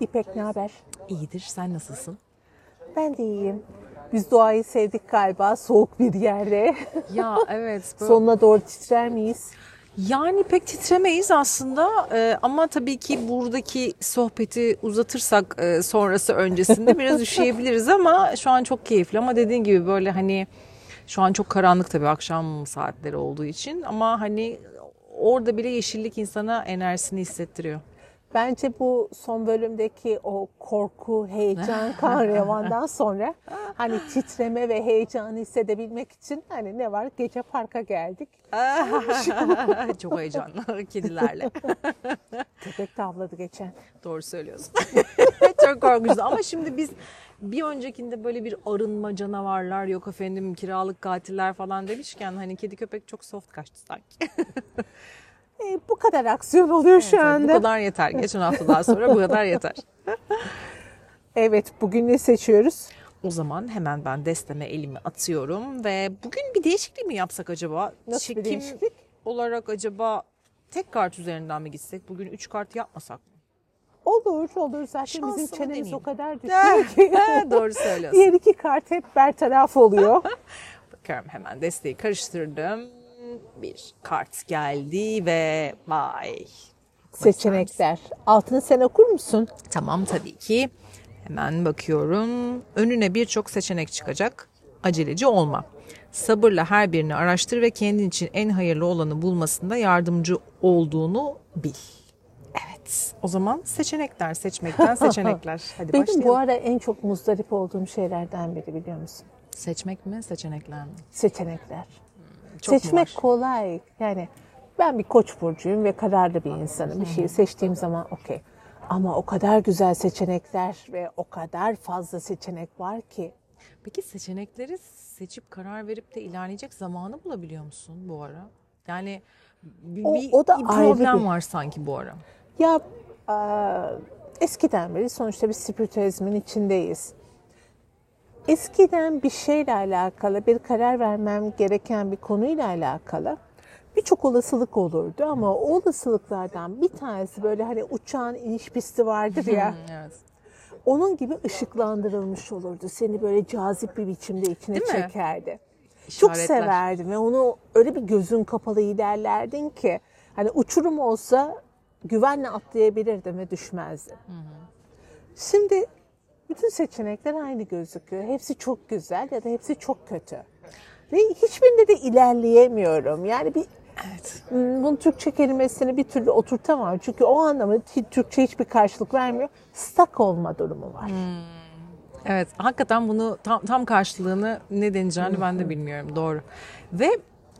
İpek, ne haber? İyidir, sen nasılsın? Ben de iyiyim. Biz doğayı sevdik galiba, soğuk bir yerde. Ya evet. Böyle... Sonuna doğru titrer miyiz? Yani pek titremeyiz aslında ama tabii ki buradaki sohbeti uzatırsak sonrası öncesinde biraz üşüyebiliriz ama şu an çok keyifli. Ama dediğin gibi böyle hani şu an çok karanlık tabii akşam saatleri olduğu için ama hani orada bile yeşillik insana enerjisini hissettiriyor. Bence bu son bölümdeki o korku, heyecan, kan revandan sonra hani titreme ve heyecanı hissedebilmek için hani ne var? Gece parka geldik. Çok heyecanlı kedilerle. Köpek de avladı geçen. Doğru söylüyorsun. Çok korkunçtu ama şimdi biz bir öncekinde böyle bir arınma canavarlar yok efendim kiralık katiller falan demişken hani kedi köpek çok soft kaçtı sanki. Bu kadar aksiyon oluyor evet, şu anda. Bu kadar yeter. Geçen haftadan sonra bu kadar yeter. Evet, bugün ne seçiyoruz? O zaman hemen ben desteme elimi atıyorum ve bugün bir değişiklik mi yapsak acaba? Nasıl çekim bir değişiklik? Olarak acaba tek kart üzerinden mi gitsek? Bugün 3 kart yapmasak mı? Olur. Zaten şansını bizim çenemiz demeyeyim. O kadar düşüyor ki. Doğru söylüyorsun. Diğer 2 kart hep bertaraf oluyor. Bakıyorum hemen desteği karıştırdım. Bir kart geldi ve vay. Seçenekler. Altını sen okur musun? Tamam tabii ki. Hemen bakıyorum. Önüne birçok seçenek çıkacak. Aceleci olma. Sabırla her birini araştır ve kendin için en hayırlı olanı bulmasında yardımcı olduğunu bil. Evet. O zaman seçenekler seçmekten seçenekler. Hadi benim başlayalım. Bu ara en çok muzdarip olduğum şeylerden biri biliyor musun? Seçmek mi seçenekler mi? Seçenekler. Çok seçmek kolay. Yani ben bir koç burcuyum ve kararlı bir insanım. Bir şeyi seçtiğim zaman okey. Ama o kadar güzel seçenekler ve o kadar fazla seçenek var ki. Peki seçenekleri seçip karar verip de ilerleyecek zamanı bulabiliyor musun bu ara? Yani bir problem var sanki bu ara. Ya eskiden beri sonuçta bir spiritüalizmin içindeyiz. Eskiden bir şeyle alakalı, bir karar vermem gereken bir konuyla alakalı birçok olasılık olurdu ama o olasılıklardan bir tanesi böyle hani uçağın iniş pisti vardır ya. Evet. Onun gibi ışıklandırılmış olurdu. Seni böyle cazip bir biçimde içine değil çekerdi. Mi? Çok İşaretler. Severdim ve onu öyle bir gözün kapalı ilerlerdin ki hani uçurum olsa güvenle atlayabilirdim ve düşmezdim. Şimdi bütün seçenekler aynı gözüküyor. Hepsi çok güzel ya da hepsi çok kötü. Ve hiçbirinde de ilerleyemiyorum. Yani bir evet. Bunun Türkçe kelimesini bir türlü oturtamam. Çünkü o anlamda Türkçe hiçbir karşılık vermiyor. Stuck olma durumu var. Evet, hakikaten bunu tam karşılığını ne deneceğini ben de bilmiyorum. Doğru. Ve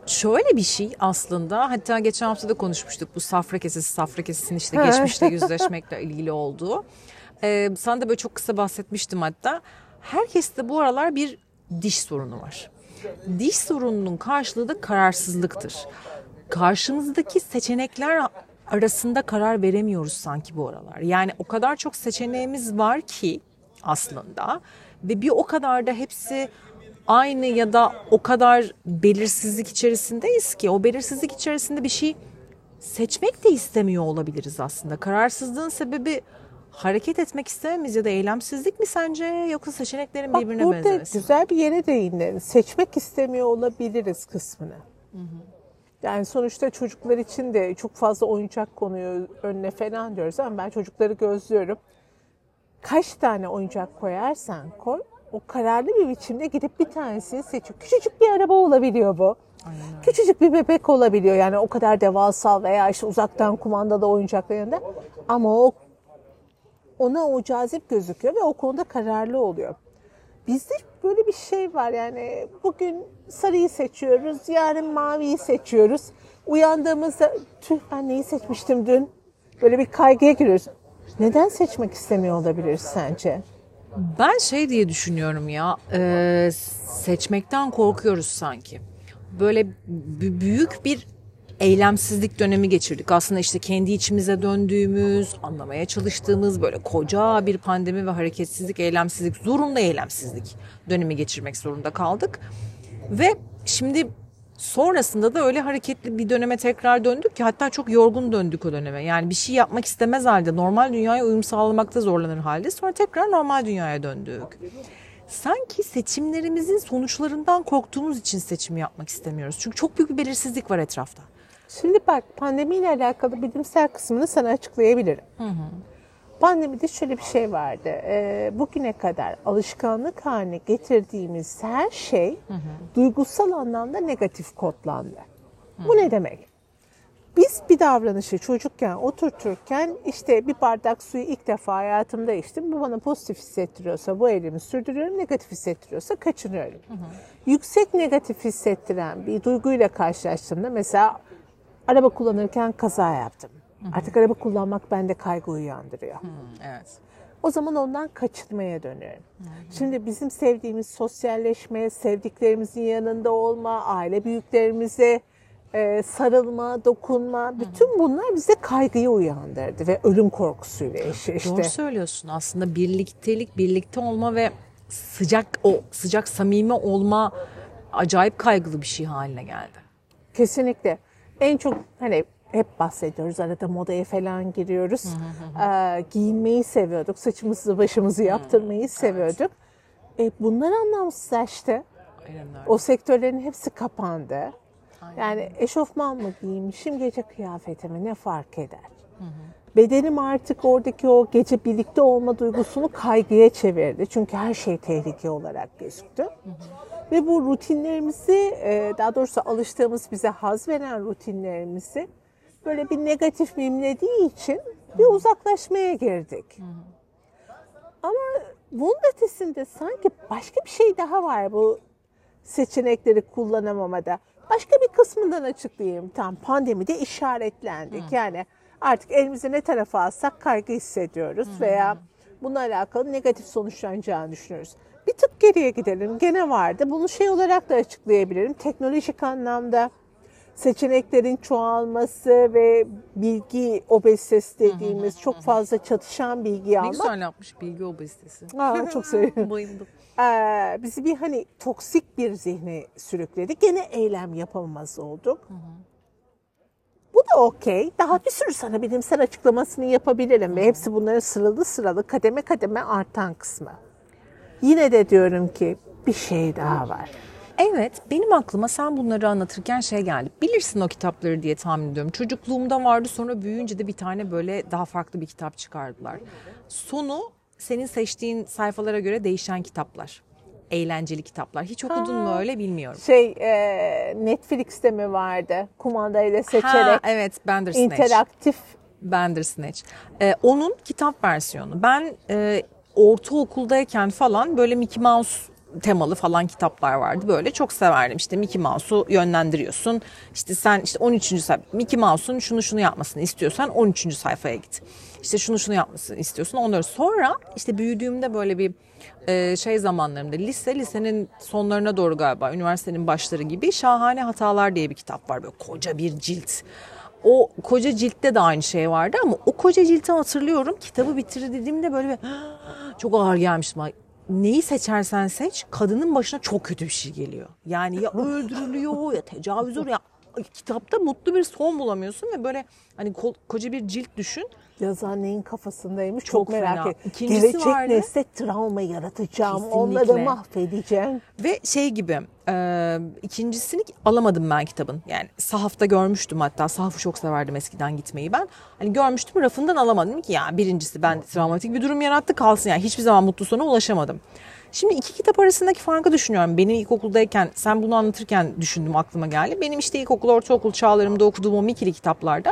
şöyle bir şey aslında hatta geçen hafta da konuşmuştuk. Bu safra kesesinin işte geçmişte yüzleşmekle ilgili olduğu. Sana da böyle çok kısa bahsetmiştim hatta. Herkeste bu aralar bir diş sorunu var. Diş sorununun karşılığı da kararsızlıktır. Karşımızdaki seçenekler arasında karar veremiyoruz sanki bu aralar. Yani o kadar çok seçeneğimiz var ki aslında ve bir o kadar da hepsi aynı ya da o kadar belirsizlik içerisindeyiz ki o belirsizlik içerisinde bir şey seçmek de istemiyor olabiliriz aslında. Kararsızlığın sebebi hareket etmek istememiz ya da eylemsizlik mi sence yoksa seçeneklerin birbirine benzemesi? Bak burada güzel bir yere değindin. Seçmek istemiyor olabiliriz kısmını. Yani sonuçta çocuklar için de çok fazla oyuncak konuyor önüne falan diyoruz ama ben çocukları gözlüyorum. Kaç tane oyuncak koyarsan koy o kararlı bir biçimde gidip bir tanesini seçiyor. Küçücük bir araba olabiliyor bu. Aynen. Küçücük bir bebek olabiliyor yani o kadar devasa veya işte uzaktan kumandalı oyuncaklarında ama ona o cazip gözüküyor ve o konuda kararlı oluyor. Bizde böyle bir şey var yani bugün sarıyı seçiyoruz, yarın maviyi seçiyoruz. Uyandığımızda tüh ben neyi seçmiştim dün? Böyle bir kaygıya giriyoruz. Neden seçmek istemiyor olabiliriz sence? Ben şey diye düşünüyorum ya seçmekten korkuyoruz sanki. Böyle büyük bir eylemsizlik dönemi geçirdik. Aslında işte kendi içimize döndüğümüz, anlamaya çalıştığımız böyle koca bir pandemi ve hareketsizlik, eylemsizlik, zorunlu eylemsizlik dönemi geçirmek zorunda kaldık. Ve şimdi Sonrasında da öyle hareketli bir döneme tekrar döndük ki hatta çok yorgun döndük o döneme. Yani bir şey yapmak istemez halde, normal dünyaya uyum sağlamakta zorlanır halde sonra tekrar normal dünyaya döndük. Sanki seçimlerimizin sonuçlarından korktuğumuz için seçim yapmak istemiyoruz. Çünkü çok büyük bir belirsizlik var etrafta. Şimdi bak, pandemiyle alakalı bilimsel kısmını sana açıklayabilirim. Hı hı. Pandemide şöyle bir şey vardı. Bugüne kadar alışkanlık haline getirdiğimiz her şey duygusal anlamda negatif kodlandı. Hı hı. Bu ne demek? Biz bir davranışı çocukken oturturken işte bir bardak suyu ilk defa hayatımda içtim. Bu bana pozitif hissettiriyorsa bu eylemi sürdürüyorum, negatif hissettiriyorsa kaçınıyorum. Hı hı. Yüksek negatif hissettiren bir duyguyla karşılaştığımda mesela araba kullanırken kaza yaptım. Hı-hı. Artık araba kullanmak bende kaygı uyandırıyor. Hı, evet. O zaman ondan kaçınmaya dönüyorum. Hı-hı. Şimdi bizim sevdiğimiz sosyalleşme, sevdiklerimizin yanında olma, aile büyüklerimize sarılma, dokunma, Hı-hı. bütün bunlar bize kaygıyı uyandırdı ve ölüm korkusuyla eşleşti. Doğru söylüyorsun. Aslında birliktelik, birlikte olma ve sıcak samimi olma acayip kaygılı bir şey haline geldi. Kesinlikle. En çok hani hep bahsediyoruz, arada modaya falan giriyoruz. Hı hı. Giyinmeyi seviyorduk, saçımızı başımızı yaptırmayı seviyorduk. Evet. Bunlar anlamsızlaştı. O sektörlerin hepsi kapandı. Aynen. Yani eşofman mı giymişim, gece kıyafetimi ne fark eder? Hı hı. Bedenim artık oradaki o gece birlikte olma duygusunu kaygıya çevirdi. Çünkü her şey tehlike olarak gözüktü. Hı hı. Ve bu rutinlerimizi, daha doğrusu alıştığımız bize haz veren rutinlerimizi böyle bir negatif mimlediği için bir uzaklaşmaya girdik. Ama bunun ötesinde sanki başka bir şey daha var bu seçenekleri kullanamamada. Başka bir kısmından açıklayayım. Tam pandemide işaretlendik. Yani artık elimizi ne tarafa alsak kaygı hissediyoruz veya bununla alakalı negatif sonuçlanacağını düşünüyoruz. Bir tık geriye gidelim. Gene vardı. Bunu şey olarak da açıklayabilirim. Teknolojik anlamda seçeneklerin çoğalması ve bilgi obezitesi dediğimiz çok fazla çatışan bilgiyi almak. Ne güzel yapmış bilgi obezitesi. Aa, çok seviyorum. Bayıldım. Bizi bir hani toksik bir zihne sürükledi. Gene eylem yapamaz olduk. Bu da okey. Daha bir sürü sana bilimsel açıklamasını yapabilirim. Ve hepsi bunların sıralı kademe kademe artan kısmı. Yine de diyorum ki bir şey daha var. Evet, benim aklıma sen bunları anlatırken şey geldi. Bilirsin o kitapları diye tahmin ediyorum. Çocukluğumda vardı, sonra büyüyünce de bir tane böyle daha farklı bir kitap çıkardılar. Sonu senin seçtiğin sayfalara göre değişen kitaplar. Eğlenceli kitaplar. Hiç okudun mu öyle bilmiyorum. Netflix'te mi vardı? Kumandayla seçerek. Evet, Bandersnatch. İnteraktif. Bandersnatch. Onun kitap versiyonu. Ben... ortaokuldayken falan böyle Mickey Mouse temalı falan kitaplar vardı. Böyle çok severdim. İşte Mickey Mouse'u yönlendiriyorsun. İşte sen işte 13. sayfa. Mickey Mouse'un şunu yapmasını istiyorsan 13. sayfaya git. İşte şunu yapmasını istiyorsun. Onları sonra işte büyüdüğümde böyle bir zamanlarımda lisenin sonlarına doğru galiba üniversitenin başları gibi Şahane Hatalar diye bir kitap var. Böyle koca bir cilt. O koca ciltte de aynı şey vardı ama o koca cilti hatırlıyorum. Kitabı bitirdiğimde böyle çok ağır gelmiştim. Neyi seçersen seç, kadının başına çok kötü bir şey geliyor. Yani ya öldürülüyor ya tecavüz oluyor. Ya kitapta mutlu bir son bulamıyorsun ve böyle hani koca bir cilt düşün. Yazan neyin kafasındaymış çok merak ettim. Gelecek nesle travma yaratacağım. Kesinlikle. Onları mahvedeceğim. Ve ikincisini alamadım ben kitabın. Yani sahafta görmüştüm, hatta sahafı çok severdim eskiden gitmeyi ben. Hani görmüştüm, rafından alamadım ki ya birincisi ben travmatik bir durum yarattı kalsın. Yani hiçbir zaman mutlu sona ulaşamadım. Şimdi iki kitap arasındaki farkı düşünüyorum. Benim ilkokuldayken, sen bunu anlatırken düşündüm, aklıma geldi. Benim işte ilkokul, ortaokul çağlarımda okuduğum o Mickey'li kitaplarda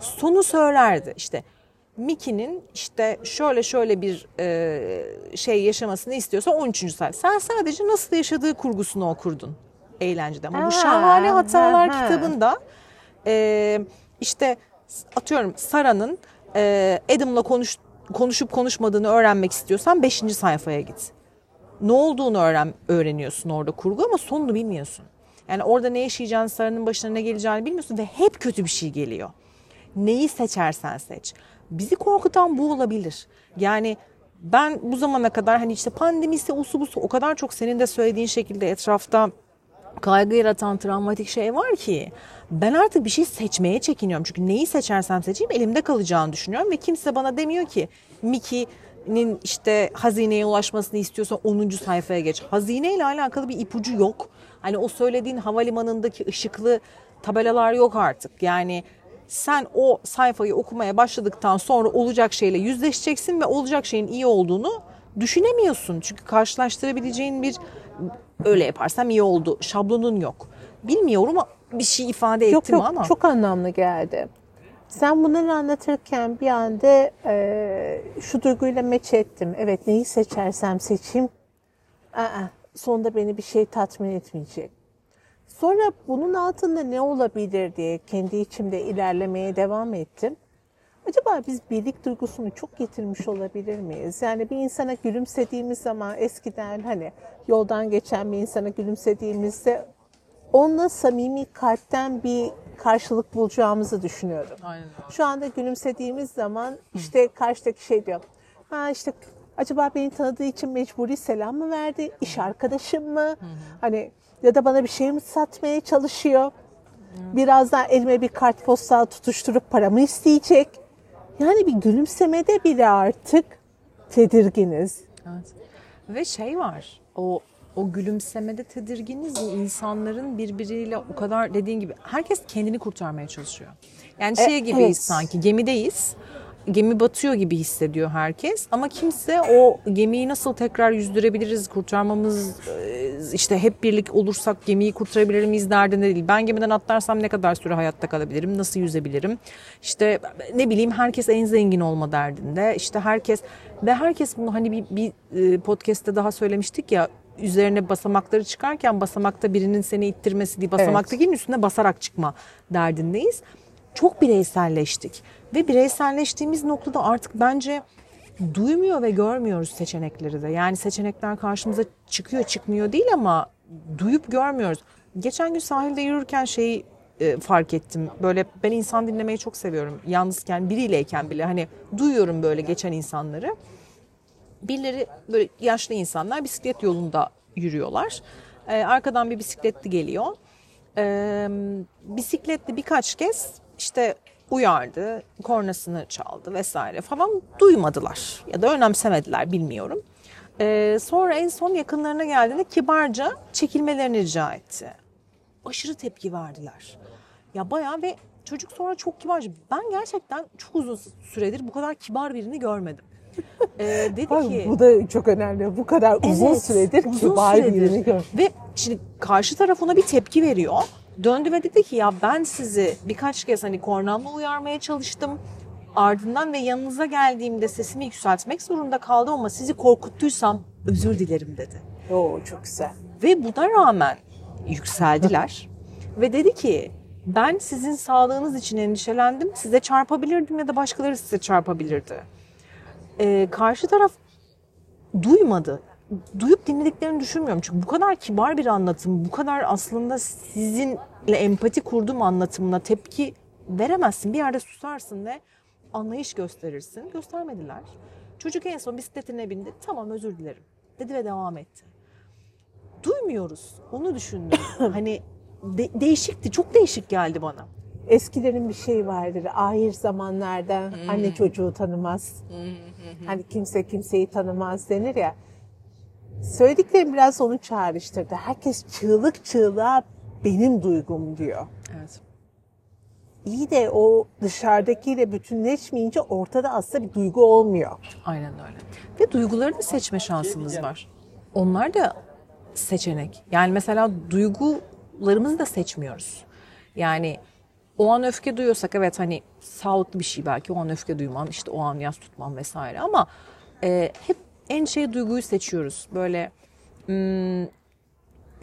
sonu söylerdi. İşte Mickey'nin işte şöyle bir şey yaşamasını istiyorsa 13. sayfa. Sen sadece nasıl yaşadığı kurgusunu okurdun eğlencede. Ama bu Şahane Hatalar kitabında işte atıyorum Sarah'ın Adam'la konuşup konuşmadığını öğrenmek istiyorsan 5. sayfaya git. Ne olduğunu öğreniyorsun orada kurgu ama sonunu bilmiyorsun. Yani orada ne yaşayacağını, Sarah'ın başına ne geleceğini bilmiyorsun ve hep kötü bir şey geliyor. Neyi seçersen seç. Bizi korkutan bu olabilir. Yani ben bu zamana kadar hani işte pandemisi, usubusu o kadar çok senin de söylediğin şekilde etrafta kaygı yaratan travmatik şey var ki ben artık bir şey seçmeye çekiniyorum. Çünkü neyi seçersem seçeyim elimde kalacağını düşünüyorum ve kimse bana demiyor ki Mickey'nin işte hazineye ulaşmasını istiyorsan 10. sayfaya geç. Hazineyle alakalı bir ipucu yok. Hani o söylediğin havalimanındaki ışıklı tabelalar yok artık. Yani sen o sayfayı okumaya başladıktan sonra olacak şeyle yüzleşeceksin ve olacak şeyin iyi olduğunu düşünemiyorsun. Çünkü karşılaştırabileceğin bir öyle yaparsam iyi oldu şablonun yok. Bilmiyorum ama bir şey ifade ettim ama. Yok, çok anlamlı geldi. Sen bunları anlatırken bir anda şu duyguyla meç ettim. Evet, neyi seçersem seçeyim. Sonunda beni bir şey tatmin etmeyecek. Sonra bunun altında ne olabilir diye kendi içimde ilerlemeye devam ettim. Acaba biz birlik duygusunu çok getirmiş olabilir miyiz? Yani bir insana gülümsediğimiz zaman eskiden hani yoldan geçen bir insana gülümsediğimizde onunla samimi kalpten bir karşılık bulacağımızı düşünüyorum. Aynen. Şu anda gülümsediğimiz zaman işte karşıdaki şey diyor. Ha işte acaba beni tanıdığı için mecburi selam mı verdi? İş arkadaşım mı? Hani ya da bana bir şey mi satmaya çalışıyor? Birazdan elime bir kartpostal tutuşturup paramı isteyecek. Yani bir gülümsemede bile artık tedirginiz. Evet. Ve şey var, o gülümsemede tedirginiz insanların birbiriyle o kadar dediğin gibi herkes kendini kurtarmaya çalışıyor. Yani şey gibiyiz evet. Sanki gemideyiz. Gemi batıyor gibi hissediyor herkes ama kimse o gemiyi nasıl tekrar yüzdürebiliriz, kurtarmamız, işte hep birlik olursak gemiyi kurtarabilir miyiz derdinde değil. Ben gemiden atlarsam ne kadar süre hayatta kalabilirim, nasıl yüzebilirim, işte ne bileyim herkes en zengin olma derdinde, işte herkes ve herkes bunu hani bir podcast'te daha söylemiştik ya, üzerine basamakları çıkarken basamakta birinin seni ittirmesi değil, basamaktakinin üstüne basarak çıkma derdindeyiz. Çok bireyselleştik ve bireyselleştiğimiz noktada artık bence duymuyor ve görmüyoruz seçenekleri de. Yani seçenekler karşımıza çıkıyor çıkmıyor değil ama duyup görmüyoruz. Geçen gün sahilde yürürken şeyi fark ettim. Böyle ben insan dinlemeyi çok seviyorum. Yalnızken biriyleyken bile hani duyuyorum böyle geçen insanları. Birileri böyle yaşlı insanlar bisiklet yolunda yürüyorlar. Arkadan bir bisikletli geliyor. Bisikletli birkaç kez işte uyardı, kornasını çaldı vesaire falan, duymadılar ya da önemsemediler bilmiyorum. Sonra en son yakınlarına geldiğinde kibarca çekilmelerini rica etti. Aşırı tepki verdiler. Ya bayağı ve çocuk sonra çok kibarca, ben gerçekten çok uzun süredir bu kadar kibar birini görmedim. Dedi ki, bu da çok önemli. Bu kadar uzun süredir kibar birini görmedim. Ve şimdi karşı taraf ona bir tepki veriyor. Döndü ve dedi ki ya ben sizi birkaç kez hani kornamla uyarmaya çalıştım. Ardından ve yanınıza geldiğimde sesimi yükseltmek zorunda kaldım ama sizi korkuttuysam özür dilerim dedi. Oo, çok güzel. Ve buna rağmen yükseldiler. Ve dedi ki ben sizin sağlığınız için endişelendim. Size çarpabilirdim ya da başkaları size çarpabilirdi. Karşı taraf duymadı. Duyup dinlediklerini düşünmüyorum. Çünkü bu kadar kibar bir anlatım, bu kadar aslında sizinle empati kurduğum anlatımına tepki veremezsin. Bir yerde susarsın ve anlayış gösterirsin. Göstermediler. Çocuk en son bisikletine bindi. Tamam özür dilerim dedi ve devam etti. Duymuyoruz. Onu düşündüm. Hani değişikti. Çok değişik geldi bana. Eskilerin bir şeyi vardır. Ahir zamanlarda anne çocuğu tanımaz. Hani kimse kimseyi tanımaz denir ya. Söylediklerim biraz onu çağrıştırdı. Herkes çığlık çığlığa benim duygum diyor. Evet. İyi de o dışarıdakiyle bütünleşmeyince ortada aslında bir duygu olmuyor. Aynen öyle. Ve duyguları da seçme şansımız var. Onlar da seçenek. Yani mesela duygularımızı da seçmiyoruz. Yani o an öfke duyuyorsak evet hani sağlıklı bir şey belki. O an öfke duymam, işte o an yas tutmam vesaire ama hep en şey duyguyu seçiyoruz. Böyle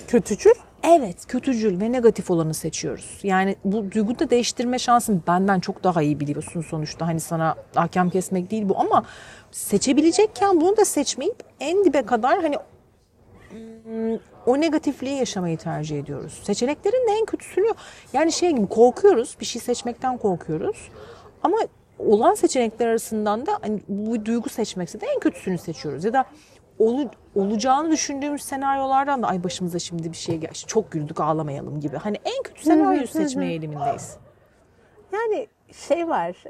kötücül? Evet, kötücül ve negatif olanı seçiyoruz. Yani bu duyguyu da değiştirme şansın benden çok daha iyi biliyorsun sonuçta. Hani sana hakem kesmek değil bu ama seçebilecekken bunu da seçmeyip en dibe kadar hani o negatifliği yaşamayı tercih ediyoruz. Seçeneklerin de en kötüsünü yani şey gibi korkuyoruz. Bir şey seçmekten korkuyoruz. Ama olan seçenekler arasından da hani bu duygu seçmekse de en kötüsünü seçiyoruz. Ya da olacağını düşündüğümüz senaryolardan da ay başımıza şimdi bir şey geldi, çok güldük ağlamayalım gibi. Hani en kötü senaryoyu seçmeye eğilimindeyiz. Yani şey var,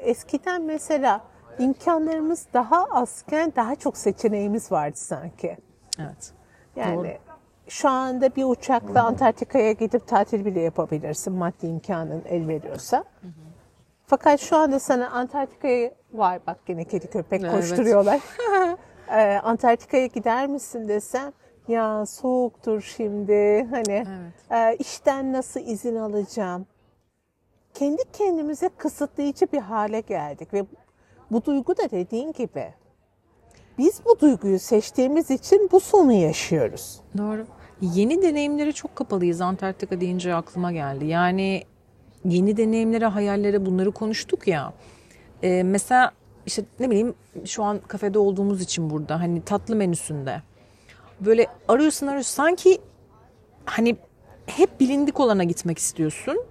eskiden mesela imkanlarımız daha azken daha çok seçeneğimiz vardı sanki. Evet. Yani doğru. Şu anda bir uçakla Antarktika'ya gidip tatil bile yapabilirsin maddi imkanın el veriyorsa. Hı hı. Fakat şu anda sana Antarktika'ya var bak yine kedi köpek koşturuyorlar. Evet. Antarktika'ya gider misin desem ya soğuktur şimdi hani evet. İşten nasıl izin alacağım? Kendi kendimize kısıtlayıcı bir hale geldik ve bu duygu da dediğin gibi. Biz bu duyguyu seçtiğimiz için bu sonu yaşıyoruz. Doğru. Yeni deneyimlere çok kapalıyız. Antarktika deyince aklıma geldi. Yani yeni deneyimlere, hayallere bunları konuştuk ya. Mesela işte ne bileyim şu an kafede olduğumuz için burada hani tatlı menüsünde. Böyle arıyorsun sanki hani hep bilindik olana gitmek istiyorsun.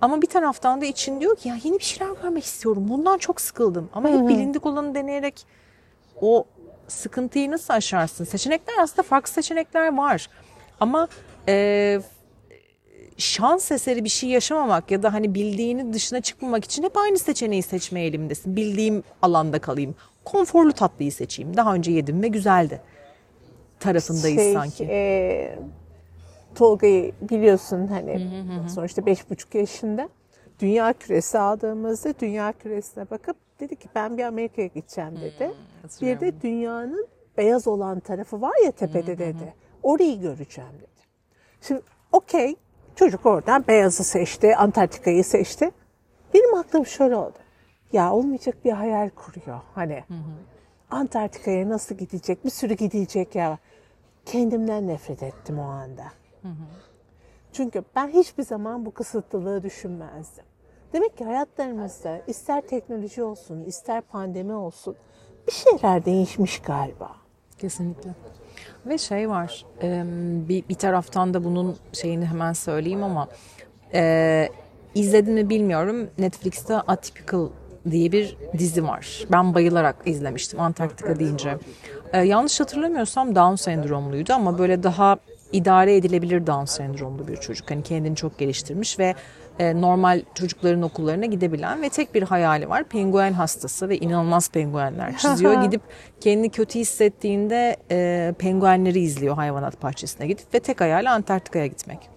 Ama bir taraftan da için diyor ki ya yeni bir şeyler görmek istiyorum. Bundan çok sıkıldım. Ama hep bilindik olanı deneyerek o sıkıntıyı nasıl aşarsın? Seçenekler aslında farklı seçenekler var. Ama şans eseri bir şey yaşamamak ya da hani bildiğini dışına çıkmamak için hep aynı seçeneği seçme eğilimindesin. Bildiğim alanda kalayım. Konforlu tatlıyı seçeyim. Daha önce yedim ve güzeldi. Tarafındayız sanki. Tolga'yı biliyorsun hani sonuçta 5,5 yaşında. Dünya küresi aldığımızda dünya küresine bakıp dedi ki ben bir Amerika'ya gideceğim dedi. Bir de dünyanın beyaz olan tarafı var ya tepede dedi. Orayı göreceğim dedi. Şimdi okey çocuk oradan beyazı seçti, Antarktika'yı seçti. Benim aklım şöyle oldu. Ya olmayacak bir hayal kuruyor hani. Antarktika'ya nasıl gidecek, bir sürü gidecek ya. Kendimden nefret ettim o anda. Çünkü ben hiçbir zaman bu kısıtlılığı düşünmezdim. Demek ki hayatlarımızda ister teknoloji olsun, ister pandemi olsun bir şeyler değişmiş galiba. Kesinlikle. Ve şey var, bir taraftan da bunun şeyini hemen söyleyeyim ama izledim mi bilmiyorum, Netflix'te Atypical diye bir dizi var. Ben bayılarak izlemiştim Antarktika deyince. Yanlış hatırlamıyorsam Down sendromluydu ama böyle daha idare edilebilir Down sendromlu bir çocuk. Hani kendini çok geliştirmiş ve normal çocukların okullarına gidebilen ve tek bir hayali var. Penguen hastası ve inanılmaz penguenler çiziyor. Gidip kendini kötü hissettiğinde penguenleri izliyor hayvanat bahçesine gidip ve tek hayali Antarktika'ya gitmek.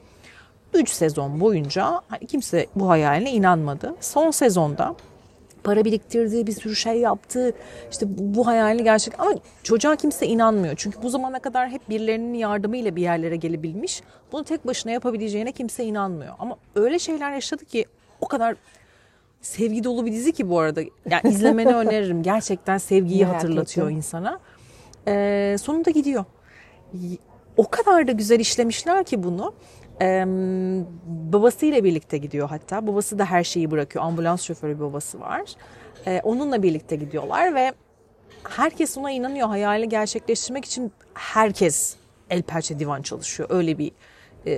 3 sezon boyunca kimse bu hayaline inanmadı. Son sezonda para biriktirdi, bir sürü şey yaptı. İşte bu hayalini gerçek ama çocuğa kimse inanmıyor. Çünkü bu zamana kadar hep birilerinin yardımıyla bir yerlere gelebilmiş. Bunu tek başına yapabileceğine kimse inanmıyor. Ama öyle şeyler yaşadı ki o kadar sevgi dolu bir dizi ki bu arada. Yani izlemeni öneririm. Gerçekten sevgiyi hatırlatıyor insana. Sonunda gidiyor. O kadar da güzel işlemişler ki bunu. Babasıyla birlikte gidiyor hatta. Babası da her şeyi bırakıyor. Ambulans şoförü bir babası var. Onunla birlikte gidiyorlar ve herkes ona inanıyor. Hayalini gerçekleştirmek için herkes el pençe divan çalışıyor. Öyle bir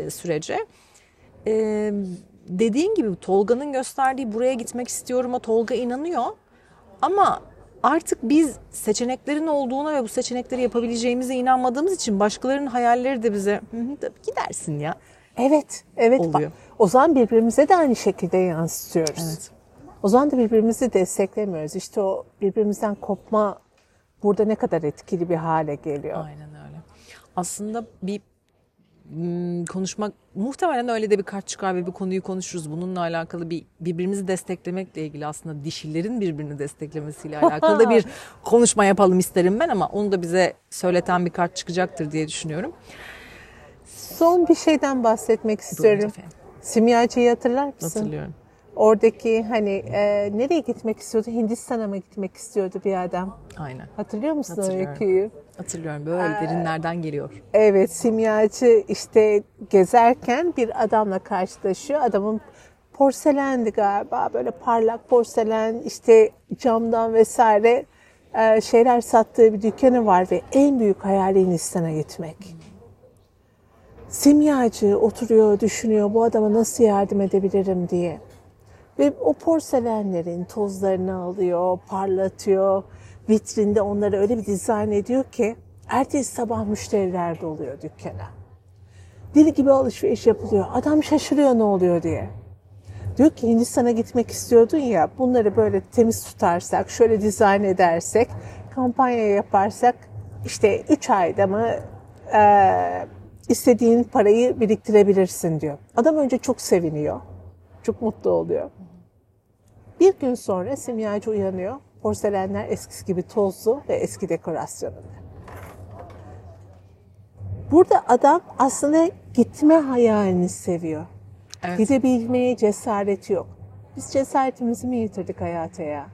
sürece. Dediğin gibi Tolga'nın gösterdiği buraya gitmek istiyorum'a Tolga inanıyor. Ama artık biz seçeneklerin olduğuna ve bu seçenekleri yapabileceğimize inanmadığımız için başkalarının hayalleri de bize gidersin ya. Evet oluyor. O zaman birbirimize de aynı şekilde yansıtıyoruz. Evet. O zaman da birbirimizi desteklemiyoruz. İşte o birbirimizden kopma burada ne kadar etkili bir hale geliyor. Aynen öyle. Aslında bir konuşmak muhtemelen öyle de bir kart çıkar ve bir konuyu konuşuruz. Bununla alakalı birbirimizi desteklemekle ilgili aslında dişilerin birbirini desteklemesiyle alakalı da bir konuşma yapalım isterim ben ama onu da bize söyleten bir kart çıkacaktır diye düşünüyorum. Son bir şeyden bahsetmek istiyorum. Simyacı'yı hatırlar mısın? Hatırlıyorum. Oradaki hani nereye gitmek istiyordu? Hindistan'a mı gitmek istiyordu bir adam? Aynen. Hatırlıyor musun o öyküyü? Hatırlıyorum. Böyle derinlerden geliyor. Evet. Simyacı işte gezerken bir adamla karşılaşıyor. Adamın porselendi galiba. Böyle parlak porselen işte camdan vesaire şeyler sattığı bir dükkanı var ve en büyük hayali Hindistan'a gitmek. Simyacı oturuyor, düşünüyor bu adama nasıl yardım edebilirim diye. Ve o porselenlerin tozlarını alıyor, parlatıyor. Vitrinde onları öyle bir dizayn ediyor ki Ertesi sabah müşteriler doluyor dükkana. Deli gibi alışveriş yapılıyor. Adam şaşırıyor ne oluyor diye. Diyor ki Hindistan'a gitmek istiyordun ya, bunları böyle temiz tutarsak, şöyle dizayn edersek, kampanya yaparsak işte 3 ayda mı istediğin parayı biriktirebilirsin diyor. Adam önce çok seviniyor, çok mutlu oluyor. Bir gün sonra simyacı uyanıyor. Porselenler eskisi gibi tozlu ve eski dekorasyonunda. Burada adam aslında gitme hayalini seviyor. Evet. Gidebilmeye cesareti yok. Biz cesaretimizi mi yitirdik hayata ya?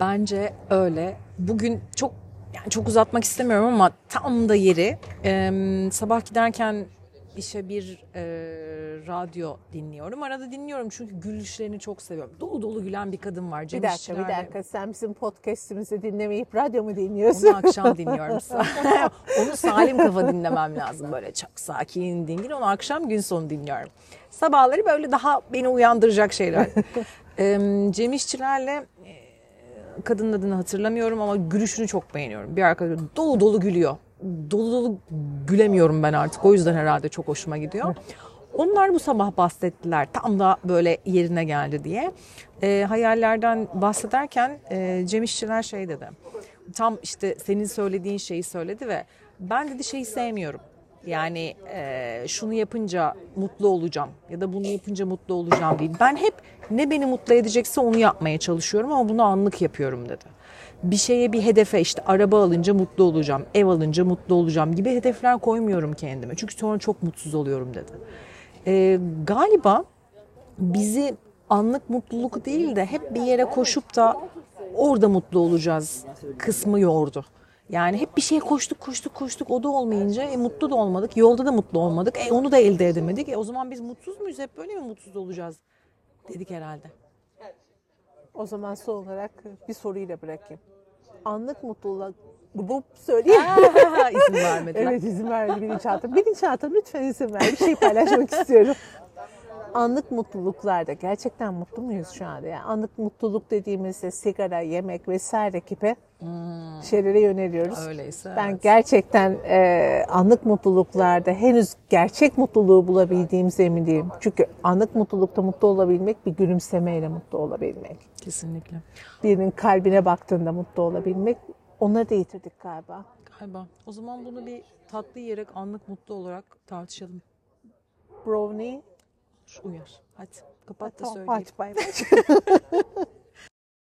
Bence öyle. Bugün çok, yani çok uzatmak istemiyorum ama tam da yeri. Sabah giderken işe bir radyo dinliyorum. Arada dinliyorum çünkü gülüşlerini çok seviyorum. Dolu dolu gülen bir kadın var. Cem bir dakika. Sen bizim podcast'imizi dinlemeyip radyo mu dinliyorsun? Onu akşam dinliyorum. Onu salim kafa dinlemem lazım. Böyle çok sakin, dingin. Onu akşam gün sonu dinliyorum. Sabahları böyle daha beni uyandıracak şeyler. Cem İşçiler'le kadının adını hatırlamıyorum ama gülüşünü çok beğeniyorum. Bir arkadaş dolu dolu gülüyor. Dolu dolu gülemiyorum ben artık. O yüzden herhalde çok hoşuma gidiyor. Onlar bu sabah bahsettiler. Tam da böyle yerine geldi diye. Hayallerden bahsederken Cem İşçiler şey dedi. Tam işte senin söylediğin şeyi söyledi ve ben dedi şeyi sevmiyorum. Yani şunu yapınca mutlu olacağım ya da bunu yapınca mutlu olacağım değil. Ben hep ne beni mutlu edecekse onu yapmaya çalışıyorum ama bunu anlık yapıyorum dedi. Bir şeye, bir hedefe, işte araba alınca mutlu olacağım, ev alınca mutlu olacağım gibi hedefler koymuyorum kendime. Çünkü sonra çok mutsuz oluyorum dedi. Galiba bizi anlık mutluluk değil de hep bir yere koşup da orada mutlu olacağız kısmı yordu. Yani hep bir şeye koştuk, o da olmayınca mutlu da olmadık, yolda da mutlu olmadık, onu da elde edemedik. O zaman biz mutsuz muyuz, hep böyle mi mutsuz olacağız dedik herhalde. O zaman son olarak bir soruyla bırakayım. Anlık mutluluk, bu söyleyeyim. İzin vermediler. Evet, izin vermedi bilinçaltım. Bilinçaltım lütfen izin ver, bir şey paylaşmak istiyorum. Anlık mutluluklarda gerçekten mutlu muyuz şu anda? Yani anlık mutluluk dediğimizde sigara, yemek vesaire gibi şeylere yöneliyoruz. Öyleyse. Ben gerçekten anlık mutluluklarda henüz gerçek mutluluğu bulabildiğimize emin değilim. Çünkü anlık mutlulukta mutlu olabilmek bir gülümsemeyle mutlu olabilmek. Kesinlikle. Birinin kalbine baktığında mutlu olabilmek. Onları da yitirdik galiba. Galiba. O zaman bunu bir tatlı yiyerek anlık mutlu olarak tartışalım. Brownie. Uyar. Hadi kapat da söyleyeyim. Hadi bay bay.